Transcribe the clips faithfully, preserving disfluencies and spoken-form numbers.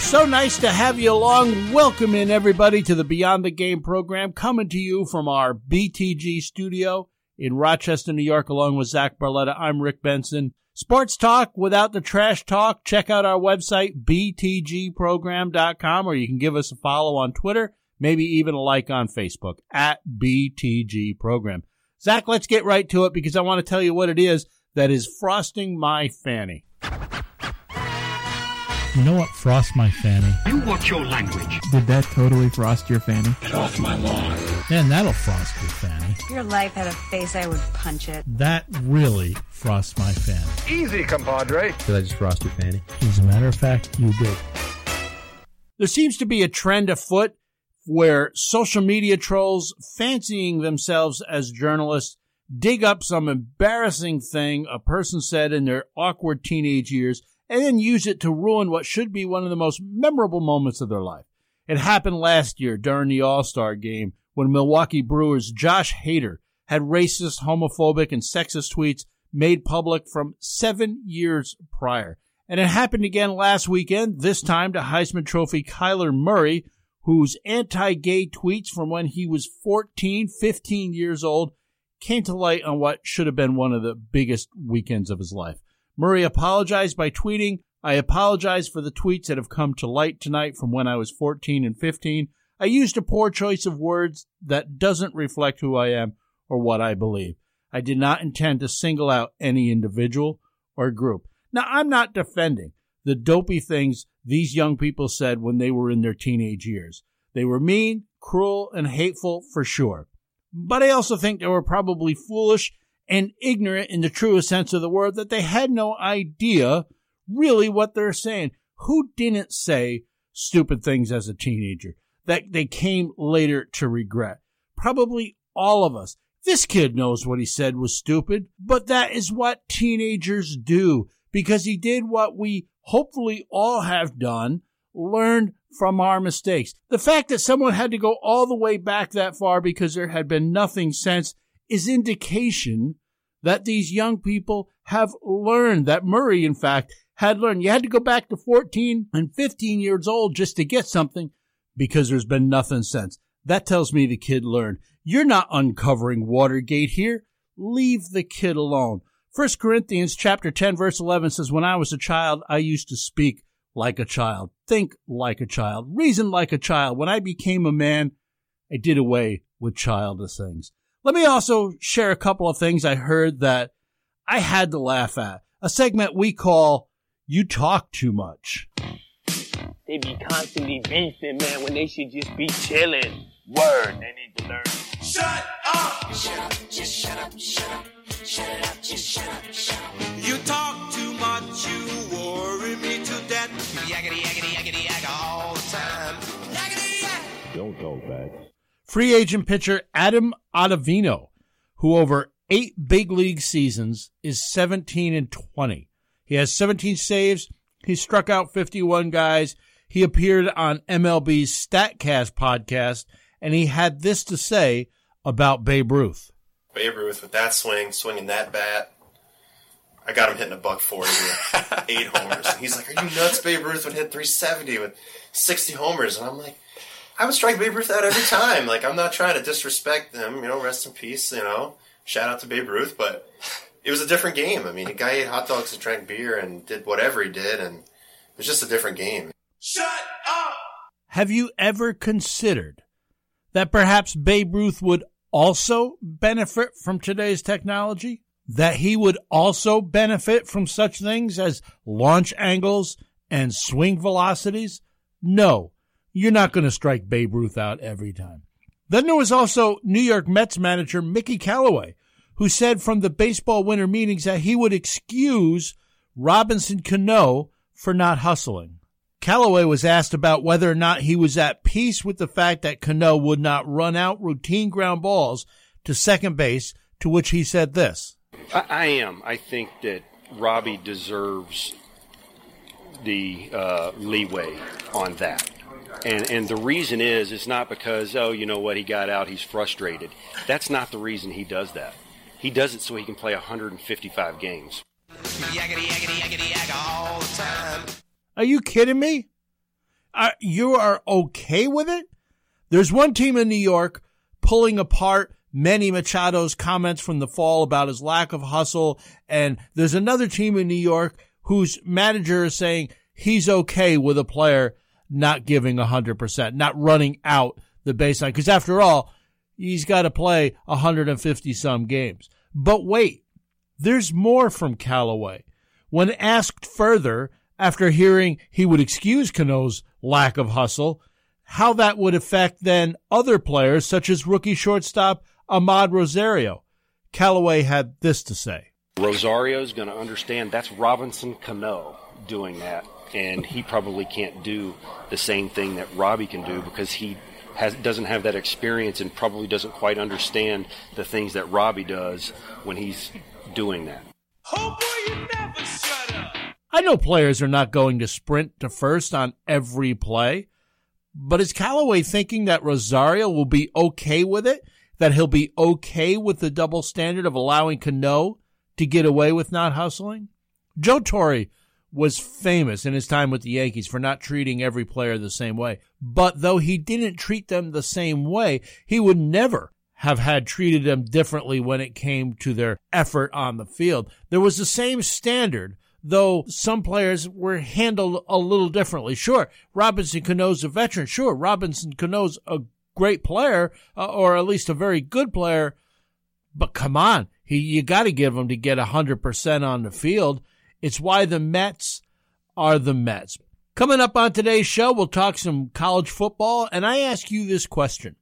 So nice to have you along. Welcome in, everybody, to the Beyond the Game program, coming to you from our B T G studio in Rochester, New York, along with Zach Barletta. I'm Rick Benson. Sports talk without the trash talk. Check out our website, b t g program dot com, or you can give us a follow on Twitter, maybe even a like on Facebook, at B T G Program. Zach, let's get right to it, because I want to tell you what it is that is frosting my fanny. You know what frost my fanny? You watch your language. Did that totally frost your fanny? Get off my lawn. Man, that'll frost your fanny. If your life had a face, I would punch it. That really frosts my fanny. Easy, compadre. Did I just frost your fanny? As a matter of fact, you did. There seems to be a trend afoot where social media trolls, fancying themselves as journalists, dig up some embarrassing thing a person said in their awkward teenage years and then use it to ruin what should be one of the most memorable moments of their life. It happened last year during the All-Star game when Milwaukee Brewers' Josh Hader had racist, homophobic, and sexist tweets made public from seven years prior. And it happened again last weekend, this time to Heisman Trophy Kyler Murray, whose anti-gay tweets from when he was fourteen, fifteen years old came to light on what should have been one of the biggest weekends of his life. Murray apologized by tweeting, "I apologize for the tweets that have come to light tonight from when I was fourteen and fifteen. I used a poor choice of words that doesn't reflect who I am or what I believe. I did not intend to single out any individual or group." Now, I'm not defending the dopey things these young people said when they were in their teenage years. They were mean, cruel, and hateful for sure. But I also think they were probably foolish and ignorant in the truest sense of the word, that they had no idea really what they're saying. Who didn't say stupid things as a teenager that they came later to regret? Probably all of us. This kid knows what he said was stupid, but that is what teenagers do, because he did what we hopefully all have done, learned from our mistakes. The fact that someone had to go all the way back that far because there had been nothing since is indication that these young people have learned, that Murray, in fact, had learned. You had to go back to fourteen and fifteen years old just to get something because there's been nothing since. That tells me the kid learned. You're not uncovering Watergate here. Leave the kid alone. First Corinthians chapter ten, verse eleven says, "When I was a child, I used to speak like a child, think like a child, reason like a child. When I became a man, I did away with childish things." Let me also share a couple of things I heard that I had to laugh at. A segment we call "You Talk Too Much." They be constantly beefing, man, when they should just be chilling. Word, they need to learn. Shut up! Shut up, just shut up, shut up. Shut it up, just shut up, shut up. You talk too much, you worry me to death. Yaggity, yaggity, yaggity, yagga all the time. Yaggity, yaggity. Don't go back. Free agent pitcher Adam Ottavino, who over eight big league seasons is seventeen and twenty. He has seventeen saves. He struck out fifty-one guys. He appeared on M L B's StatCast podcast, and he had this to say about Babe Ruth. Babe Ruth, with that swing, swinging that bat, I got him hitting a buck forty with eight homers. And he's like, "Are you nuts? Babe Ruth would hit three seventy with sixty homers." And I'm like, I would strike Babe Ruth out every time. Like, I'm not trying to disrespect them, you know, rest in peace, you know. Shout out to Babe Ruth, but it was a different game. I mean, the guy ate hot dogs and drank beer and did whatever he did, and it was just a different game. Shut up! Have you ever considered that perhaps Babe Ruth would also benefit from today's technology? That he would also benefit from such things as launch angles and swing velocities? No. You're not going to strike Babe Ruth out every time. Then there was also New York Mets manager Mickey Callaway, who said from the baseball winter meetings that he would excuse Robinson Cano for not hustling. Callaway was asked about whether or not he was at peace with the fact that Cano would not run out routine ground balls to second base, to which he said this. I, I am. I think that Robbie deserves the uh, leeway on that. And and the reason is, it's not because, oh, you know what, he got out, he's frustrated. That's not the reason he does that. He does it so he can play one hundred fifty-five games. Yaggity, yaggity, yaggity, yagga all the time. Are you kidding me? Are, you are okay with it? There's one team in New York pulling apart Manny Machado's comments from the fall about his lack of hustle, and there's another team in New York whose manager is saying he's okay with a player not giving one hundred percent, not running out the baseline, because after all, he's got to play one hundred fifty-some games. But wait, there's more from Callaway. When asked further, after hearing he would excuse Cano's lack of hustle, how that would affect then other players, such as rookie shortstop Ahmad Rosario, Callaway had this to say. Rosario's going to understand that's Robinson Cano doing that, and he probably can't do the same thing that Robbie can do because he has, doesn't have that experience and probably doesn't quite understand the things that Robbie does when he's doing that. Oh boy, you never shut up. I know players are not going to sprint to first on every play, but is Callaway thinking that Rosario will be okay with it, that he'll be okay with the double standard of allowing Cano to get away with not hustling? Joe Torre was famous in his time with the Yankees for not treating every player the same way. But though he didn't treat them the same way, he would never have had treated them differently when it came to their effort on the field. There was the same standard, though some players were handled a little differently. Sure, Robinson Cano's a veteran. Sure, Robinson Cano's a great player, uh, or at least a very good player. But come on, he, you got to give him to get one hundred percent on the field. It's why the Mets are the Mets. Coming up on today's show, we'll talk some college football, and I ask you this question.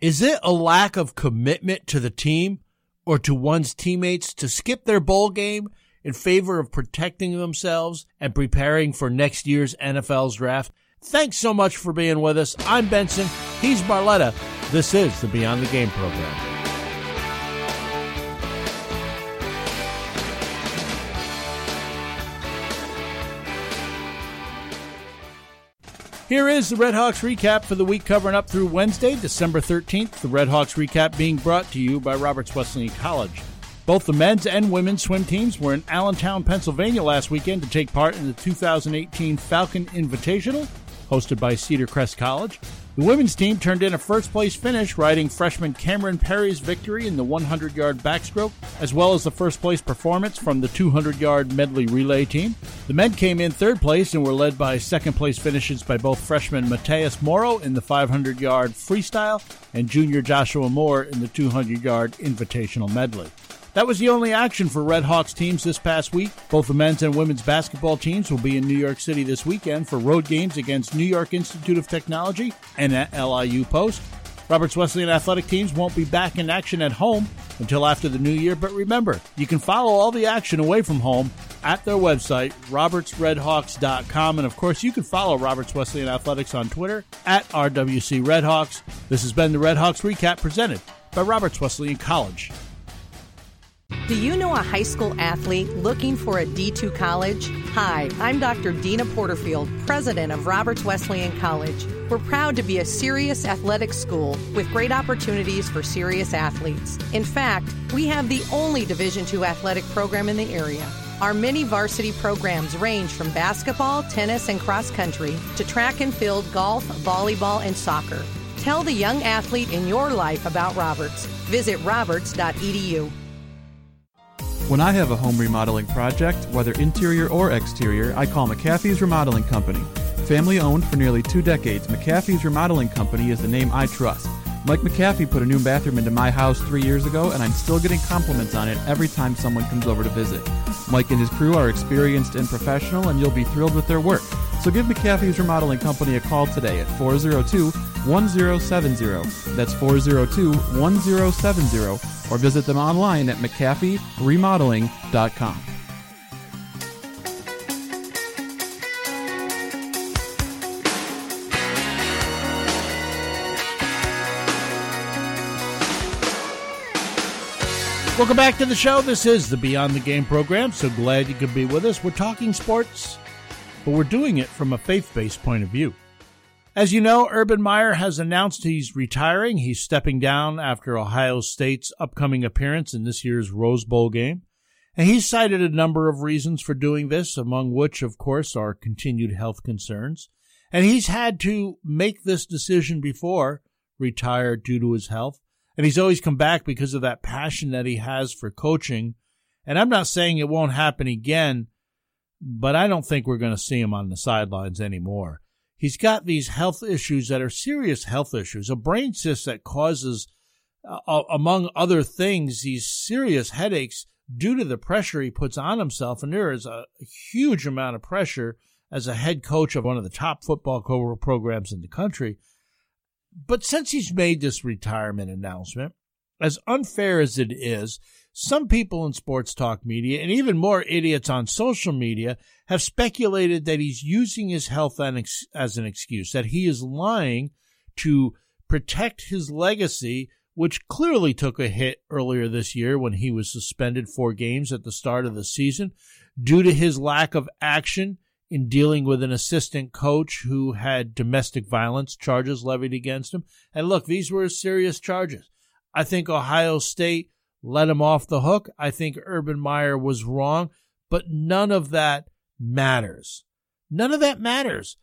Is it a lack of commitment to the team or to one's teammates to skip their bowl game in favor of protecting themselves and preparing for next year's N F L's draft? Thanks so much for being with us. I'm Benson. He's Barletta. This is the Beyond the Game program. Here is the Red Hawks recap for the week covering up through Wednesday, December thirteenth. The Red Hawks recap being brought to you by Roberts Wesleyan College. Both the men's and women's swim teams were in Allentown, Pennsylvania last weekend to take part in the two thousand eighteen Falcon Invitational, hosted by Cedar Crest College. The women's team turned in a first-place finish, riding freshman Cameron Perry's victory in the hundred-yard backstroke, as well as the first-place performance from the two hundred-yard medley relay team. The men came in third place and were led by second-place finishes by both freshman Mateus Moro in the five hundred-yard freestyle and junior Joshua Moore in the two hundred-yard invitational medley. That was the only action for Red Hawks teams this past week. Both the men's and women's basketball teams will be in New York City this weekend for road games against New York Institute of Technology and at L I U Post. Roberts Wesleyan athletic teams won't be back in action at home until after the new year, but remember, you can follow all the action away from home at their website, roberts red hawks dot com. And of course, you can follow Roberts Wesleyan Athletics on Twitter at R W C Red Hawks. This has been the Red Hawks Recap presented by Roberts Wesleyan College. Do you know a high school athlete looking for a D two college? Hi, I'm Doctor Dina Porterfield, president of Roberts Wesleyan College. We're proud to be a serious athletic school with great opportunities for serious athletes. In fact, we have the only Division two athletic program in the area. Our many varsity programs range from basketball, tennis, and cross country to track and field, golf, volleyball, and soccer. Tell the young athlete in your life about Roberts. Visit roberts dot e d u. When I have a home remodeling project, whether interior or exterior, I call McAfee's Remodeling Company. Family owned for nearly two decades, McAfee's Remodeling Company is the name I trust. Mike McAfee put a new bathroom into my house three years ago, and I'm still getting compliments on it every time someone comes over to visit. Mike and his crew are experienced and professional, and you'll be thrilled with their work. So give McAfee's Remodeling Company a call today at four oh two, one oh seven oh. That's four oh two, one oh seven oh. Or visit them online at mcafee remodeling dot com. Welcome back to the show. This is the Beyond the Game program. So glad you could be with us. We're talking sports, but we're doing it from a faith-based point of view. As you know, Urban Meyer has announced he's retiring. He's stepping down after Ohio State's upcoming appearance in this year's Rose Bowl game. And he's cited a number of reasons for doing this, among which, of course, are continued health concerns. And he's had to make this decision before, retire due to his health. And he's always come back because of that passion that he has for coaching. And I'm not saying it won't happen again, but I don't think we're going to see him on the sidelines anymore. He's got these health issues that are serious health issues, a brain cyst that causes, uh, among other things, these serious headaches due to the pressure he puts on himself. And there is a huge amount of pressure as a head coach of one of the top football programs in the country. But since he's made this retirement announcement, as unfair as it is, some people in sports talk media, and even more idiots on social media, have speculated that he's using his health as an excuse, that he is lying to protect his legacy, which clearly took a hit earlier this year when he was suspended four games at the start of the season due to his lack of action in dealing with an assistant coach who had domestic violence charges levied against him. And look, these were serious charges. I think Ohio State let him off the hook. I think Urban Meyer was wrong, but none of that matters. None of that matters.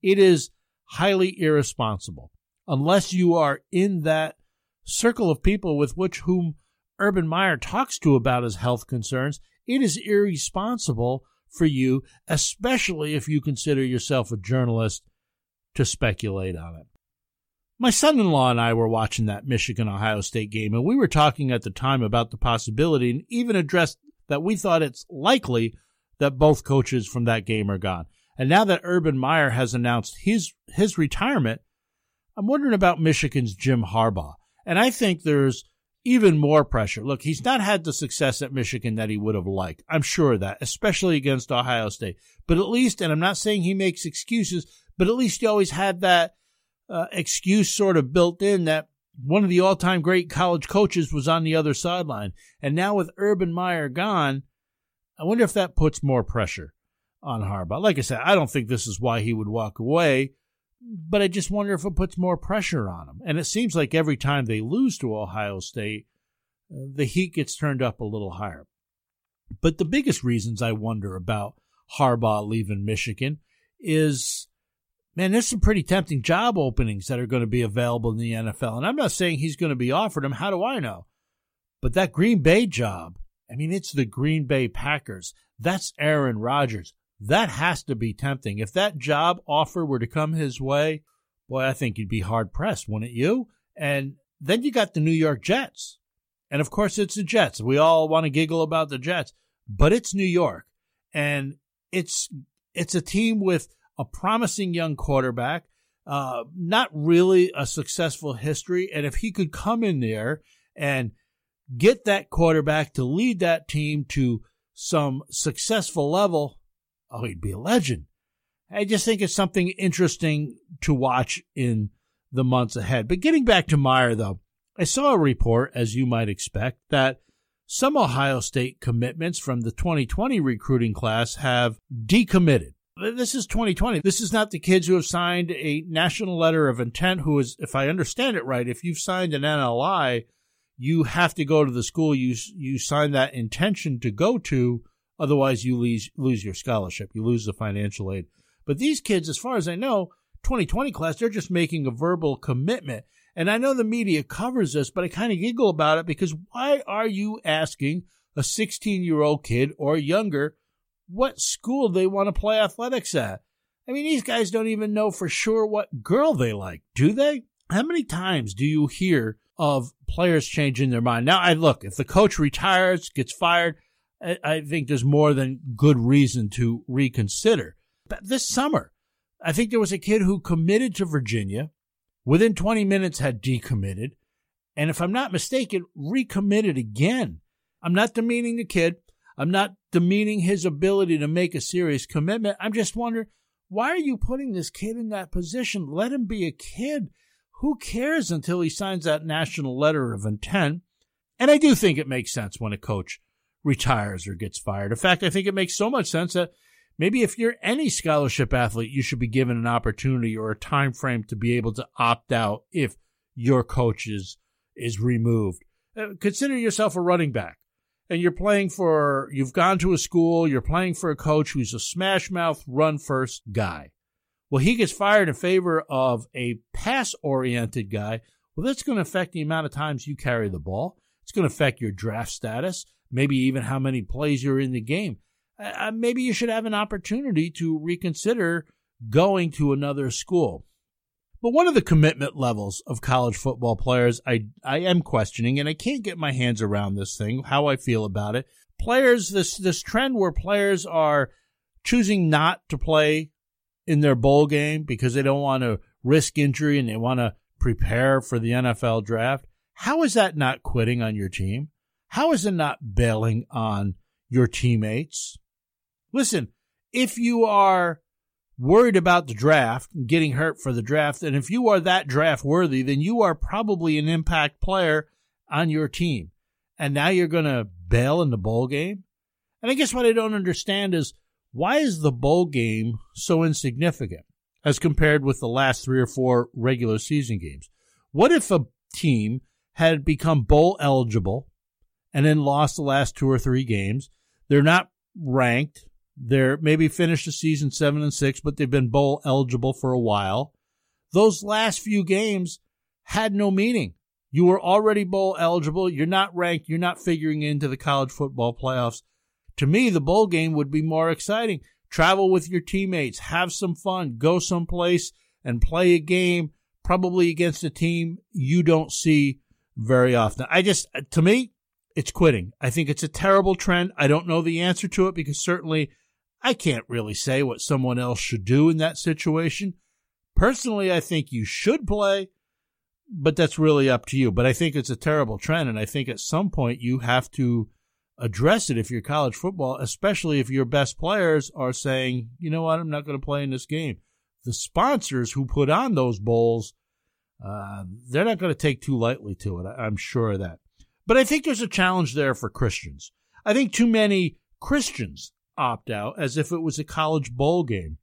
It is highly irresponsible unless you are in that circle of people with which whom Urban Meyer talks to about his health concerns. It is irresponsible for you, especially if you consider yourself a journalist, to speculate on it. My son-in-law and I were watching that Michigan-Ohio State game, and we were talking at the time about the possibility and even addressed that we thought it's likely that both coaches from that game are gone. And now that Urban Meyer has announced his his retirement, I'm wondering about Michigan's Jim Harbaugh. And I think there's even more pressure. Look, he's not had the success at Michigan that he would have liked. I'm sure of that, especially against Ohio State. But at least, and I'm not saying he makes excuses, but at least he always had that uh, excuse sort of built in that one of the all-time great college coaches was on the other sideline. And now with Urban Meyer gone, I wonder if that puts more pressure on Harbaugh. Like I said, I don't think this is why he would walk away, but I just wonder if it puts more pressure on them. And it seems like every time they lose to Ohio State, the heat gets turned up a little higher. But the biggest reasons I wonder about Harbaugh leaving Michigan is, man, there's some pretty tempting job openings that are going to be available in the N F L. And I'm not saying he's going to be offered them. How do I know? But that Green Bay job, I mean, it's the Green Bay Packers. That's Aaron Rodgers. That has to be tempting. If that job offer were to come his way, boy, I think you'd be hard-pressed, wouldn't you? And then you got the New York Jets. And, of course, it's the Jets. We all want to giggle about the Jets. But it's New York. And it's it's a team with a promising young quarterback, uh, not really a successful history. And if he could come in there and get that quarterback to lead that team to some successful level, oh, he'd be a legend. I just think it's something interesting to watch in the months ahead. But getting back to Meyer, though, I saw a report, as you might expect, that some Ohio State commitments from the twenty twenty recruiting class have decommitted. This is twenty twenty. This is not the kids who have signed a national letter of intent who is, if I understand it right, if you've signed an N L I, you have to go to the school you, you signed that intention to go to. Otherwise, you lose, lose your scholarship. You lose the financial aid. But these kids, as far as I know, twenty twenty class, they're just making a verbal commitment. And I know the media covers this, but I kind of giggle about it because why are you asking a sixteen-year-old kid or younger what school they want to play athletics at? I mean, these guys don't even know for sure what girl they like, do they? How many times do you hear of players changing their mind? Now, I look, if the coach retires, gets fired, I think there's more than good reason to reconsider. But this summer, I think there was a kid who committed to Virginia, within twenty minutes had decommitted, and if I'm not mistaken, recommitted again. I'm not demeaning the kid. I'm not demeaning his ability to make a serious commitment. I'm just wondering, why are you putting this kid in that position? Let him be a kid. Who cares until he signs that national letter of intent? And I do think it makes sense when a coach retires or gets fired. In fact, I think it makes so much sense that maybe if you're any scholarship athlete, you should be given an opportunity or a time frame to be able to opt out if your coach is, is removed. Uh, consider yourself a running back, and you're playing for, you've gone to a school, you're playing for a coach who's a smash-mouth, run-first guy. Well, he gets fired in favor of a pass-oriented guy. Well, that's going to affect the amount of times you carry the ball. It's going to affect your draft status, maybe even how many plays you're in the game. Uh, maybe you should have an opportunity to reconsider going to another school. But one of the commitment levels of college football players I, I am questioning, and I can't get my hands around this thing, how I feel about it. Players, this this trend where players are choosing not to play in their bowl game because they don't want to risk injury and they want to prepare for the N F L draft. How is that not quitting on your team? How is it not bailing on your teammates? Listen, if you are worried about the draft, getting hurt for the draft, and if you are that draft worthy, then you are probably an impact player on your team. And now you're going to bail in the bowl game? And I guess what I don't understand is, why is the bowl game so insignificant as compared with the last three or four regular season games? What if a team had become bowl eligible and then lost the last two or three games? They're not ranked. They're maybe finished the season seven and six, but they've been bowl eligible for a while. Those last few games had no meaning. You were already bowl eligible. You're not ranked. You're not figuring into the college football playoffs. To me, the bowl game would be more exciting. Travel with your teammates, have some fun, go someplace and play a game, probably against a team you don't see very often. I just, to me, it's quitting. I think it's a terrible trend. I don't know the answer to it because certainly I can't really say what someone else should do in that situation. Personally, I think you should play, but that's really up to you. But I think it's a terrible trend, and I think at some point you have to address it if you're college football, especially if your best players are saying, you know what, I'm not going to play in this game. The sponsors who put on those bowls, uh, they're not going to take too lightly to it. I'm sure of that. But I think there's a challenge there for Christians. I think too many Christians opt out as if it was a college bowl game.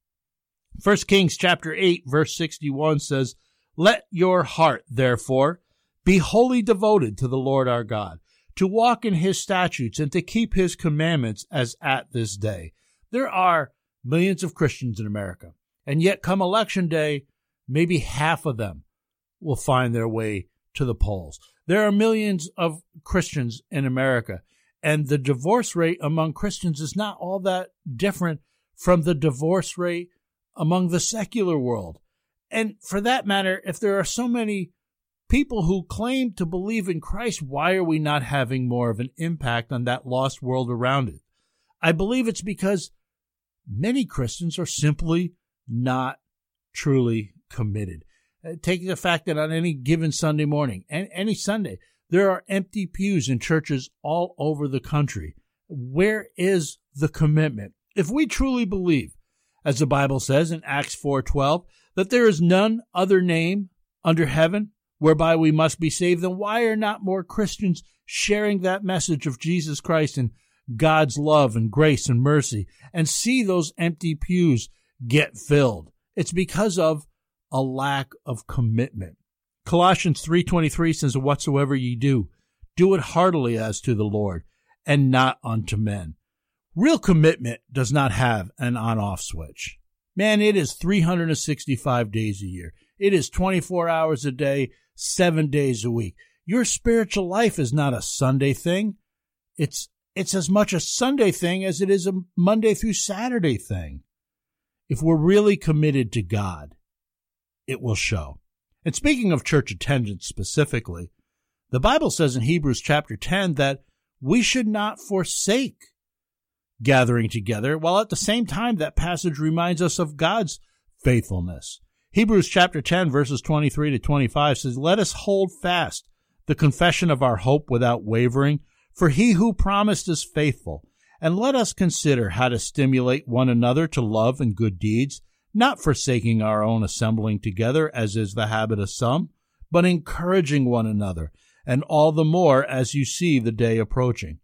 First Kings chapter eight, verse sixty-one says, "Let your heart, therefore, be wholly devoted to the Lord our God, to walk in his statutes and to keep his commandments as at this day." There are millions of Christians in America, and yet come election day, maybe half of them will find their way to the polls. There are millions of Christians in America, and the divorce rate among Christians is not all that different from the divorce rate among the secular world. And for that matter, if there are so many people who claim to believe in Christ, why are we not having more of an impact on that lost world around it? I believe it's because many Christians are simply not truly committed. Take the fact that on any given Sunday morning, and any Sunday, there are empty pews in churches all over the country. Where is the commitment? If we truly believe, as the Bible says in Acts four twelve, that there is none other name under heaven whereby we must be saved, then why are not more Christians sharing that message of Jesus Christ and God's love and grace and mercy, and see those empty pews get filled? It's because of a lack of commitment. Colossians three twenty-three says, "Whatsoever ye do, do it heartily as to the Lord, and not unto men." Real commitment does not have an on-off switch. Man, it is three hundred sixty-five days a year. It is twenty-four hours a day, seven days a week. Your spiritual life is not a Sunday thing. It's it's as much a Sunday thing as it is a Monday through Saturday thing. If we're really committed to God, it will show. And speaking of church attendance specifically, the Bible says in Hebrews chapter ten that we should not forsake gathering together, while at the same time that passage reminds us of God's faithfulness. Hebrews chapter ten, verses twenty-three to twenty-five says, "Let us hold fast the confession of our hope without wavering, for he who promised is faithful. And let us consider how to stimulate one another to love and good deeds, not forsaking our own assembling together, as is the habit of some, but encouraging one another, and all the more as you see the day approaching.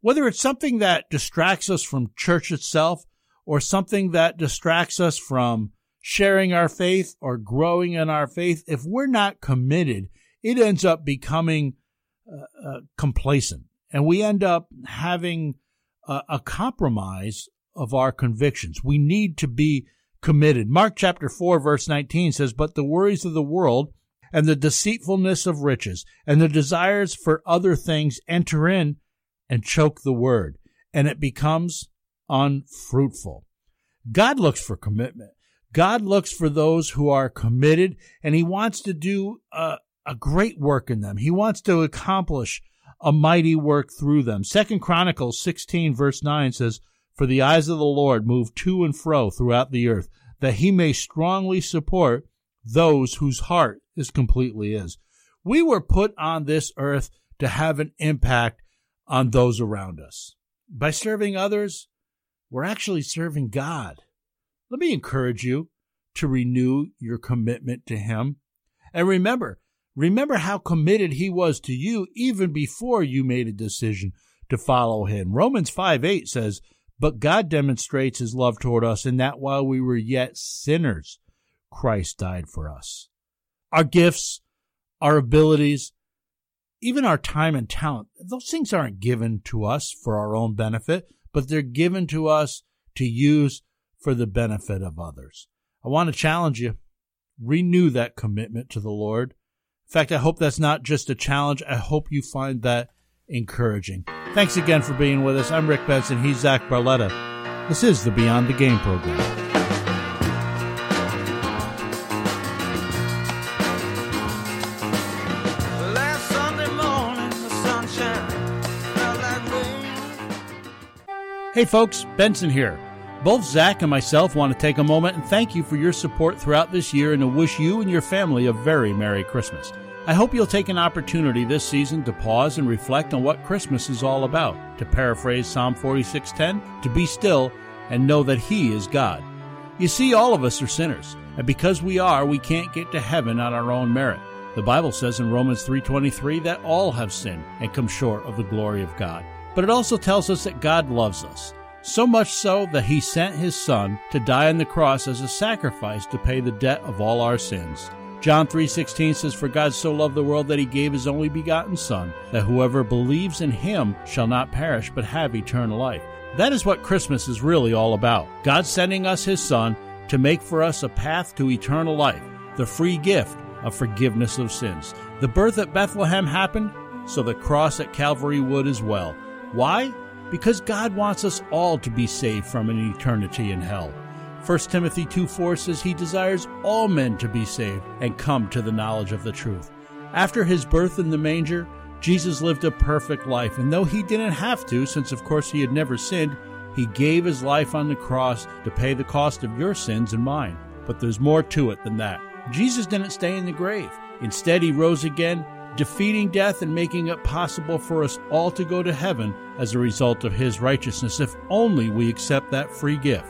Whether it's something that distracts us from church itself or something that distracts us from sharing our faith or growing in our faith, if we're not committed, it ends up becoming uh, uh, complacent, and we end up having a, a compromise of our convictions. We need to be committed. Mark chapter four, verse nineteen says, "But the worries of the world and the deceitfulness of riches and the desires for other things enter in and choke the word, and it becomes unfruitful." God looks for commitment. God looks for those who are committed, and he wants to do a, a great work in them. He wants to accomplish a mighty work through them. Second Chronicles sixteen, verse nine says, "For the eyes of the Lord move to and fro throughout the earth, that he may strongly support those whose heart is completely his." We were put on this earth to have an impact on those around us. By serving others, we're actually serving God. Let me encourage you to renew your commitment to him. And remember, remember how committed he was to you even before you made a decision to follow him. Romans five eight says, "But God demonstrates his love toward us in that while we were yet sinners, Christ died for us." Our gifts, our abilities, even our time and talent, those things aren't given to us for our own benefit, but they're given to us to use for the benefit of others. I want to challenge you. Renew that commitment to the Lord. In fact, I hope that's not just a challenge. I hope you find that encouraging. Thanks again for being with us. I'm Rick Benson. He's Zach Barletta. This is the Beyond the Game program. Hey folks, Benson here. Both Zach and myself want to take a moment and thank you for your support throughout this year and to wish you and your family a very Merry Christmas. I hope you'll take an opportunity this season to pause and reflect on what Christmas is all about. To paraphrase Psalm forty-six ten, to be still and know that He is God. You see, all of us are sinners, and because we are, we can't get to heaven on our own merit. The Bible says in Romans three twenty-three that all have sinned and come short of the glory of God. But it also tells us that God loves us, so much so that he sent his son to die on the cross as a sacrifice to pay the debt of all our sins. John three sixteen says, "For God so loved the world that he gave his only begotten son, that whoever believes in him shall not perish but have eternal life." That is what Christmas is really all about. God sending us his son to make for us a path to eternal life, the free gift of forgiveness of sins. The birth at Bethlehem happened, so the cross at Calvary would as well. Why? Because God wants us all to be saved from an eternity in hell. First Timothy two four says he desires all men to be saved and come to the knowledge of the truth. After his birth in the manger, Jesus lived a perfect life, and though he didn't have to, since of course he had never sinned, he gave his life on the cross to pay the cost of your sins and mine. But there's more to it than that. Jesus didn't stay in the grave. Instead, he rose again, defeating death and making it possible for us all to go to heaven as a result of his righteousness, if only we accept that free gift.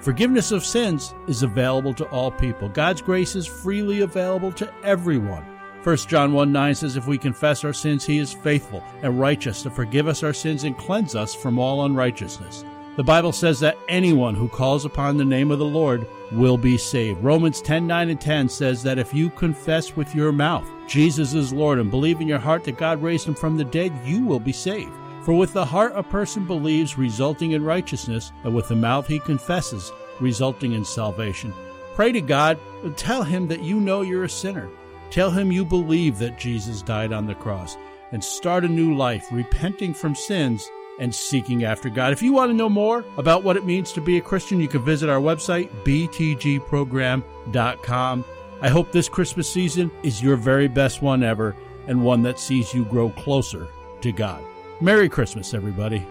Forgiveness of sins is available to all people. God's grace is freely available to everyone. First John one nine says, "If we confess our sins, he is faithful and righteous to forgive us our sins and cleanse us from all unrighteousness." The Bible says that anyone who calls upon the name of the Lord will be saved. Romans ten nine and ten says that if you confess with your mouth Jesus is Lord and believe in your heart that God raised him from the dead, you will be saved. For with the heart a person believes, resulting in righteousness, and with the mouth he confesses, resulting in salvation. Pray to God and tell him that you know you're a sinner. Tell him you believe that Jesus died on the cross, and start a new life, repenting from sins and seeking after God. If you want to know more about what it means to be a Christian, you can visit our website, b t g program dot com. I hope this Christmas season is your very best one ever, and one that sees you grow closer to God. Merry Christmas, everybody.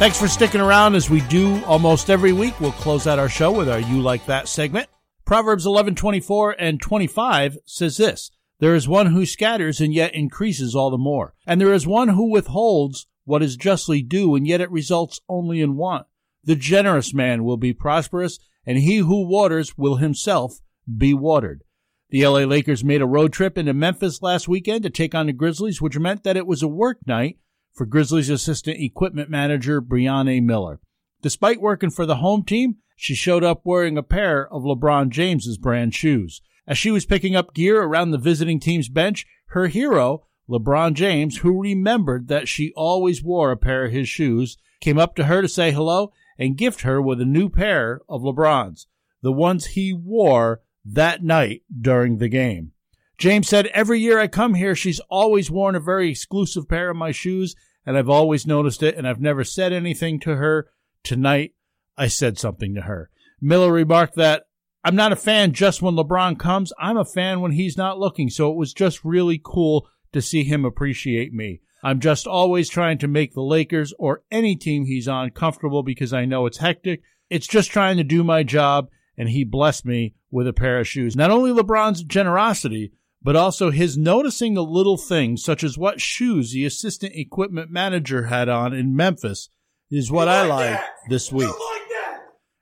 Thanks for sticking around as we do almost every week. We'll close out our show with our You Like That segment. Proverbs eleven twenty-four and twenty-five says this, There is one who scatters and yet increases all the more. And there is one who withholds what is justly due, and yet it results only in want. The generous man will be prosperous, and he who waters will himself be watered. The L A Lakers made a road trip into Memphis last weekend to take on the Grizzlies, which meant that it was a work night for Grizzlies assistant equipment manager Breonna Miller. Despite working for the home team, she showed up wearing a pair of LeBron James's brand shoes. As she was picking up gear around the visiting team's bench, her hero, LeBron James, who remembered that she always wore a pair of his shoes, came up to her to say hello and gift her with a new pair of LeBron's, the ones he wore that night during the game. James said, "Every year I come here, she's always worn a very exclusive pair of my shoes, and I've always noticed it, and I've never said anything to her. Tonight, I said something to her." Miller remarked that, "I'm not a fan just when LeBron comes. I'm a fan when he's not looking, so it was just really cool to see him appreciate me. I'm just always trying to make the Lakers or any team he's on comfortable because I know it's hectic. It's just trying to do my job, and he blessed me with a pair of shoes." Not only LeBron's generosity, but also his noticing the little things, such as what shoes the assistant equipment manager had on in Memphis, is what I like this week.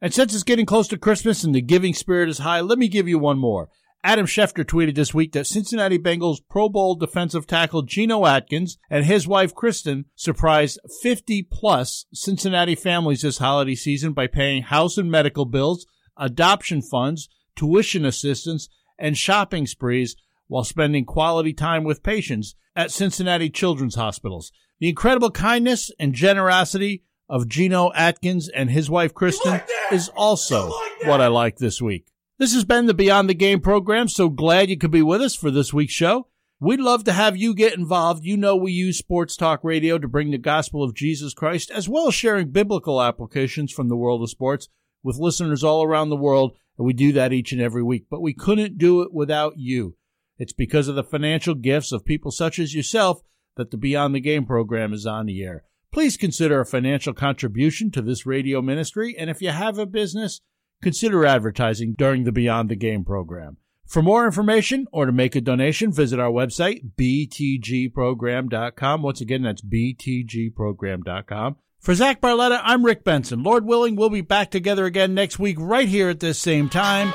And since it's getting close to Christmas and the giving spirit is high, let me give you one more. Adam Schefter tweeted this week that Cincinnati Bengals Pro Bowl defensive tackle Geno Atkins and his wife Kristen surprised fifty-plus Cincinnati families this holiday season by paying house and medical bills, adoption funds, tuition assistance, and shopping sprees while spending quality time with patients at Cincinnati Children's Hospitals. The incredible kindness and generosity of Geno Atkins and his wife Kristen like is also like what I like this week. This has been the Beyond the Game program, so glad you could be with us for this week's show. We'd love to have you get involved. You know we use Sports Talk Radio to bring the gospel of Jesus Christ, as well as sharing biblical applications from the world of sports with listeners all around the world, and we do that each and every week. But we couldn't do it without you. It's because of the financial gifts of people such as yourself that the Beyond the Game program is on the air. Please consider a financial contribution to this radio ministry, and if you have a business, consider advertising during the Beyond the Game program. For more information or to make a donation, visit our website, b t g program dot com. Once again, that's b t g program dot com. For Zach Barletta, I'm Rick Benson. Lord willing, we'll be back together again next week right here at this same time.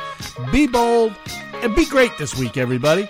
Be bold and be great this week, everybody.